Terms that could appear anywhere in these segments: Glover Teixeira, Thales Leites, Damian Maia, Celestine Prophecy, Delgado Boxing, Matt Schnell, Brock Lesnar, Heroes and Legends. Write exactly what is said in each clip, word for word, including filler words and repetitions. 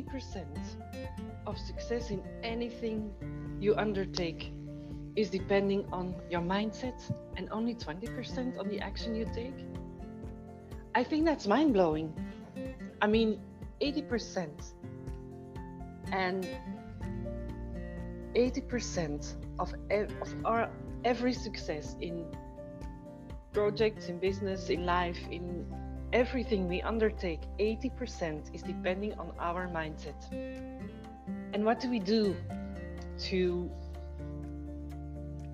ninety percent of success in anything you undertake is depending on your mindset and only twenty percent on the action you take. I think that's mind-blowing. I mean, eighty percent. And eighty percent of, ev- of our every success in projects, in business, in life, in everything we undertake, eighty percent is depending on our mindset. And what do we do to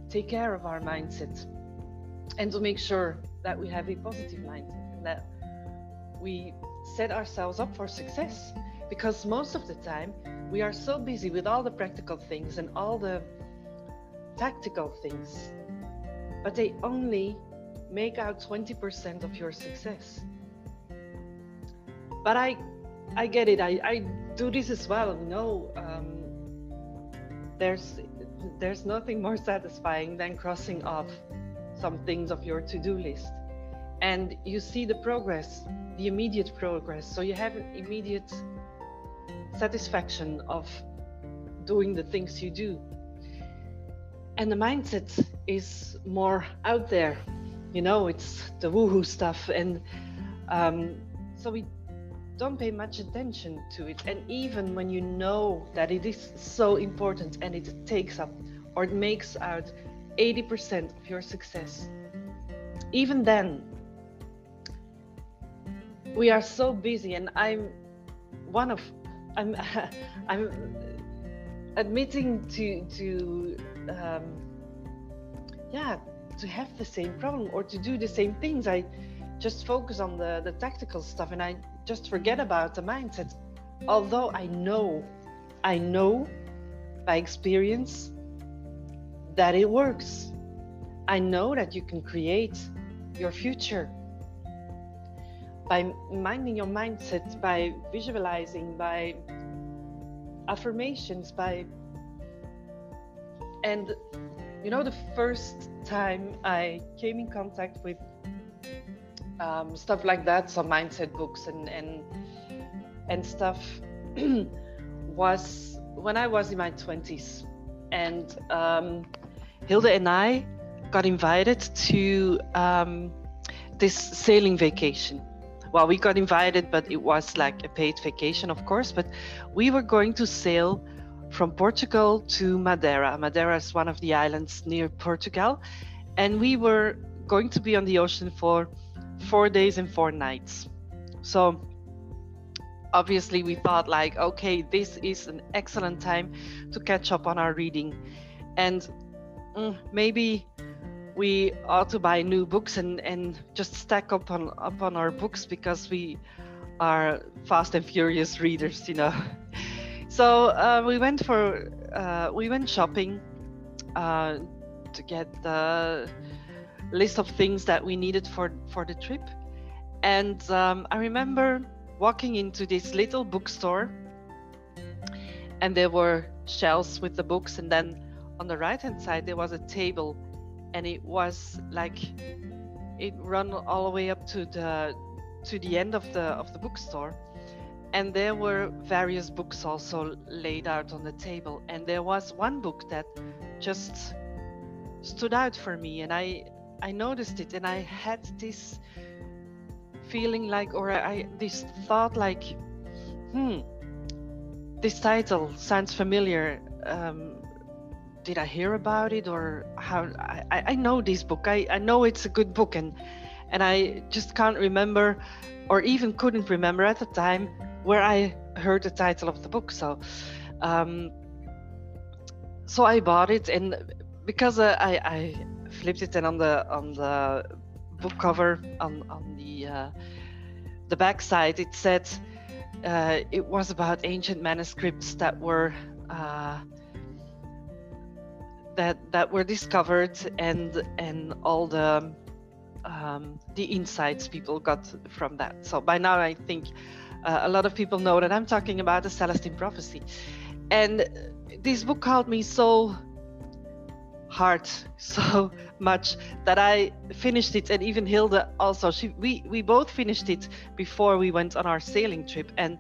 take care of our mindset and to make sure that we have a positive mindset and that we set ourselves up for success? Because most of the time we are so busy with all the practical things and all the tactical things, but they only make out twenty percent of your success. But I I get it, I, I do this as well. No, um, there's, there's nothing more satisfying than crossing off some things of your to-do list. And you see the progress, the immediate progress. So you have an immediate satisfaction of doing the things you do. And the mindset is more out there. You know, it's the woohoo stuff, and um, so we don't pay much attention to it. And even when you know that it is so important and it takes up or it makes out eighty percent of your success, even then we are so busy. And I'm one of I'm I'm admitting to to um, yeah. to have the same problem or to do the same things. I just focus on the, the tactical stuff and I just forget about the mindset. Although I know, I know by experience that it works. I know that you can create your future by minding your mindset, by visualizing, by affirmations, by... and you know, the first time I came in contact with um, stuff like that, some mindset books and and, and stuff, was when I was in my twenties. And um, Hilde and I got invited to um, this sailing vacation. Well, we got invited, but it was like a paid vacation, of course, but we were going to sail from Portugal to Madeira. Madeira is one of the islands near Portugal. And we were going to be on the ocean for four days and four nights. So obviously we thought like, okay, this is an excellent time to catch up on our reading. And mm, maybe we ought to buy new books and, and just stack up on, up on our books, because we are fast and furious readers, you know. So uh, we went for uh, we went shopping uh, to get the list of things that we needed for, for the trip. And um, I remember walking into this little bookstore, and there were shelves with the books, and then on the right hand side there was a table, and it was like it ran all the way up to the to the end of the of the bookstore. And there were various books also laid out on the table. And there was one book that just stood out for me. And I, I noticed it, and I had this feeling like, or I this thought like, hmm, this title sounds familiar. Um, did I hear about it? Or how, I, I know this book. I, I know it's a good book. And, and I just can't remember, or even couldn't remember at the time, where I heard the title of the book. So um, so I bought it, and because uh, I, I flipped it, and on the on the book cover, on, on the uh, the back side, it said uh, it was about ancient manuscripts that were uh, that that were discovered, and and all the um, the insights people got from that. So by now I think Uh, a lot of people know that I'm talking about the Celestine Prophecy. And this book called me so hard, so much, that I finished it. And even Hilde also, she, we, we both finished it before we went on our sailing trip. And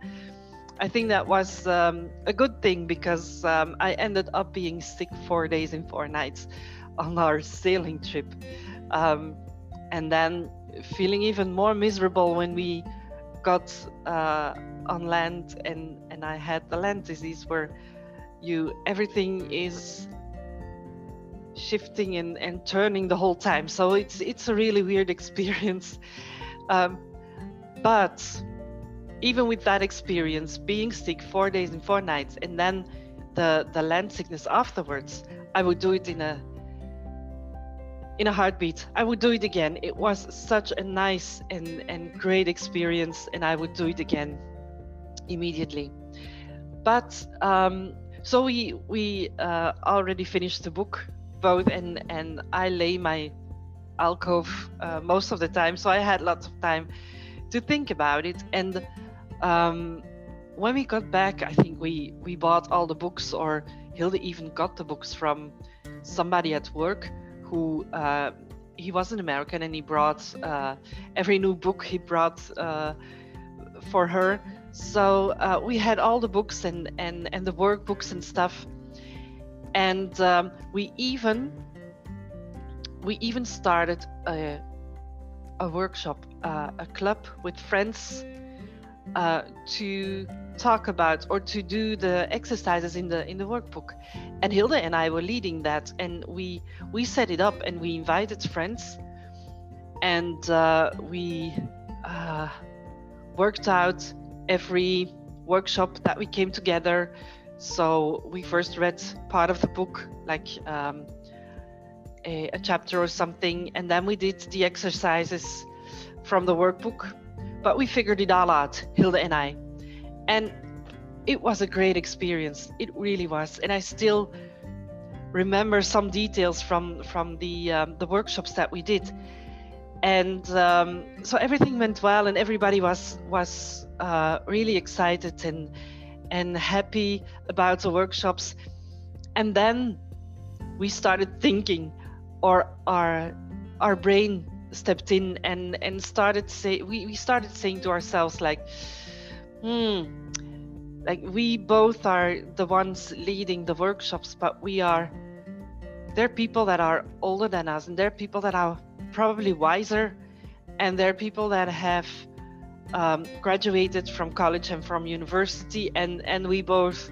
I think that was um, a good thing, because um, I ended up being sick four days and four nights on our sailing trip, um, and then feeling even more miserable when we got uh, on land, and, and I had the land disease, where you everything is shifting and, and turning the whole time. So it's it's a really weird experience. Um, but even with that experience, being sick four days and four nights, and then the the land sickness afterwards, I would do it in a in a heartbeat. I would do it again. It was such a nice and and great experience, and I would do it again immediately. But um, so we we uh, already finished the book both, and and I lay my alcove uh, most of the time, so I had lots of time to think about it. And um, when we got back, I think we we bought all the books, or Hilde even got the books from somebody at work who uh, he was an American, and he brought uh, every new book he brought uh, for her. So uh, we had all the books and and and the workbooks and stuff, and um, we even we even started a a workshop, uh, a club with friends, uh, to talk about or to do the exercises in the in the workbook. And Hilde and I were leading that, and we we set it up, and we invited friends, and uh, we uh, worked out every workshop that we came together. So we first read part of the book, like um, a, a chapter or something, and then we did the exercises from the workbook. But we figured it all out, Hilde and I, and it was a great experience. It really was. And I still remember some details from from the um, the workshops that we did. And um, so everything went well, and everybody was was uh, really excited and and happy about the workshops. And then we started thinking, or our our brain stepped in and and started say we, we started saying to ourselves, like, hmm, like we both are the ones leading the workshops, but we are there are people that are older than us, and there are people that are probably wiser, and there are people that have um, graduated from college and from university, and and we both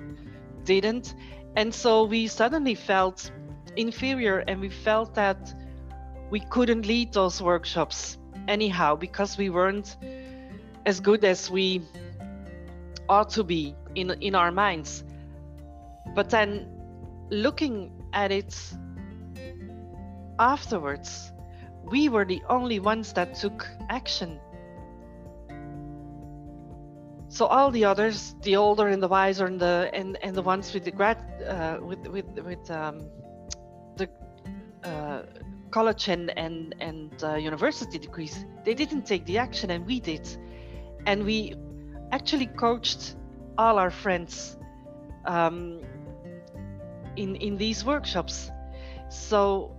didn't. And so we suddenly felt inferior, and we felt that we couldn't lead those workshops anyhow, because we weren't as good as we ought to be in in our minds. But then looking at it afterwards, we were the only ones that took action. So all the others, the older and the wiser, and the and, and the ones with the grad, uh, with with with um, the uh, college and and and uh, university degrees, they didn't take the action, and we did. And we actually coached all our friends um, in in these workshops. So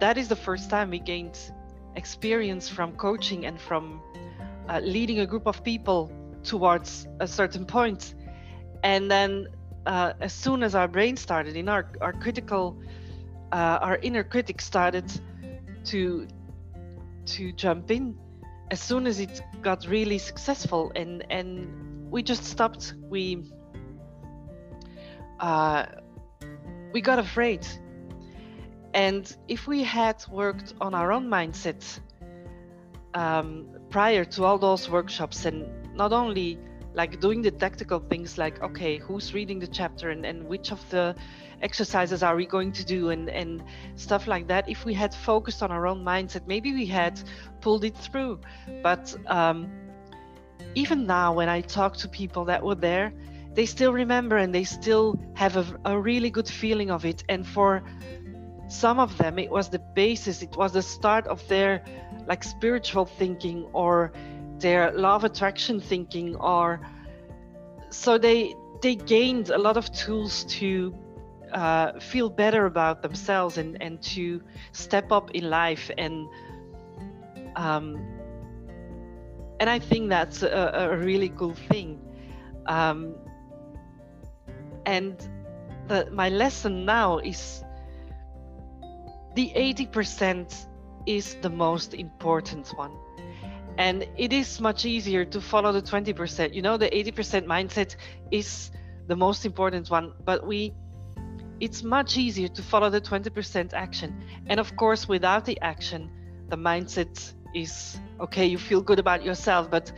that is the first time we gained experience from coaching and from uh, leading a group of people towards a certain point. And then uh, as soon as our brain started in our, our critical, uh, our inner critic started to, to jump in, as soon as it got really successful, and, and we just stopped. We, uh, we got afraid. And if we had worked on our own mindset um, prior to all those workshops, and not only like doing the tactical things, like, okay, who's reading the chapter, and, and which of the exercises are we going to do, and, and stuff like that. If we had focused on our own mindset, maybe we had pulled it through. But um, even now, when I talk to people that were there, they still remember, and they still have a, a really good feeling of it. And for some of them, it was the basis, it was the start of their like spiritual thinking, or their law of attraction thinking, or so they they gained a lot of tools to uh, feel better about themselves, and, and to step up in life. And um, and I think that's a, a really cool thing. Um, and the, my lesson now is the eighty percent is the most important one. And it is much easier to follow the twenty percent. You know, the eighty percent mindset is the most important one, but we it's much easier to follow the twenty percent action. And of course, without the action, the mindset is okay, you feel good about yourself, but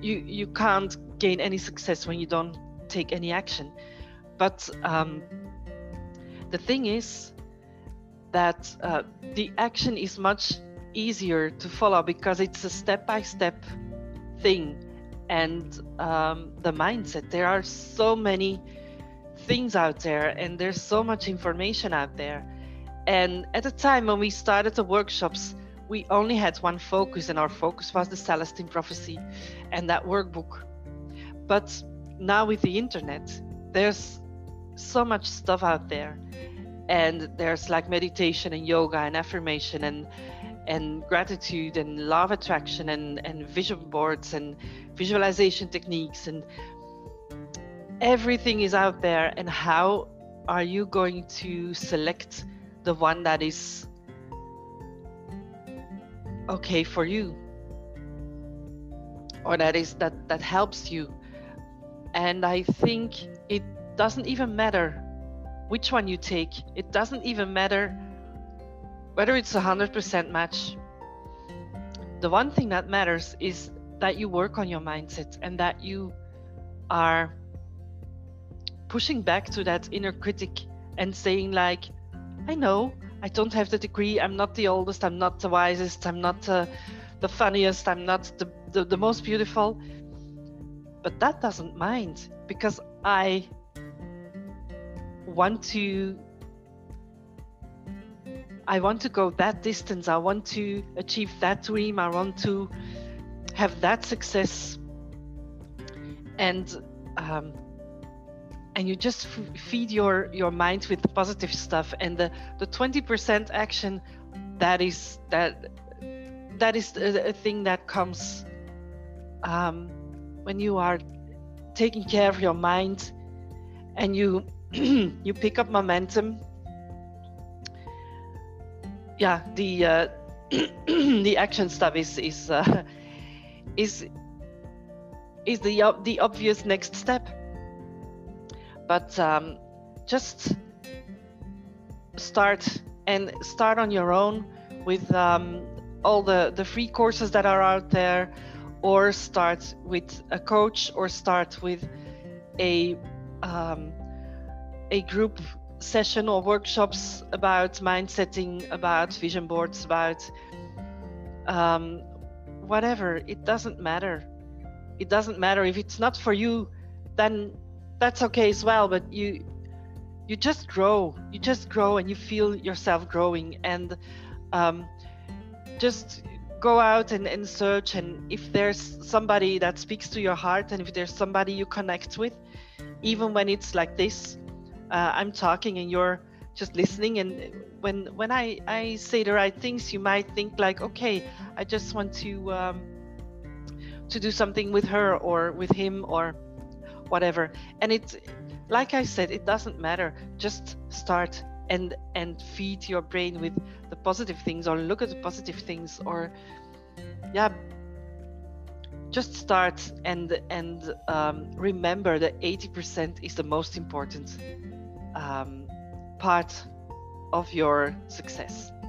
you you can't gain any success when you don't take any action. But um, the thing is that uh, the action is much easier to follow because it's a step-by-step thing. And um, the mindset, there are so many things out there and there's so much information out there. And at the time when we started the workshops, we only had one focus, and our focus was the Celestine Prophecy and that workbook. But now with the internet, there's so much stuff out there, and there's like meditation and yoga and affirmation and and gratitude and law of attraction and and vision boards and visualization techniques, and everything is out there. And how are you going to select the one that is okay for you, or that is that that helps you? And I think it doesn't even matter which one you take. It doesn't even matter whether it's a one hundred percent match. The one thing that matters is that you work on your mindset and that you are pushing back to that inner critic and saying like, I know, I don't have the degree, I'm not the oldest, I'm not the wisest, I'm not uh, the funniest, I'm not the, the, the most beautiful. But that doesn't mind, because I want to I want to go that distance, I want to achieve that dream, I want to have that success. And um, and you just f feed your, your mind with the positive stuff, and the, the twenty percent action, that is that that is a, a thing that comes um, when you are taking care of your mind and you you pick up momentum. Yeah, the uh, the action stuff is is uh, is is the uh, the obvious next step. But um, just start and start on your own with um, all the the free courses that are out there, or start with a coach, or start with a um, a group session or workshops about mind setting, about vision boards, about um, whatever. It doesn't matter. It doesn't matter. If it's not for you, then that's okay as well. But you you just grow. You just grow, and you feel yourself growing. And um, just go out and, and search. And if there's somebody that speaks to your heart, and if there's somebody you connect with, even when it's like this, Uh, I'm talking and you're just listening, and when when I, I say the right things, you might think like, okay, I just want to um, to do something with her or with him or whatever. And it's like I said, it doesn't matter. Just start and and feed your brain with the positive things, or look at the positive things, or yeah, just start and and um, remember that eighty percent is the most important Um, part of your success.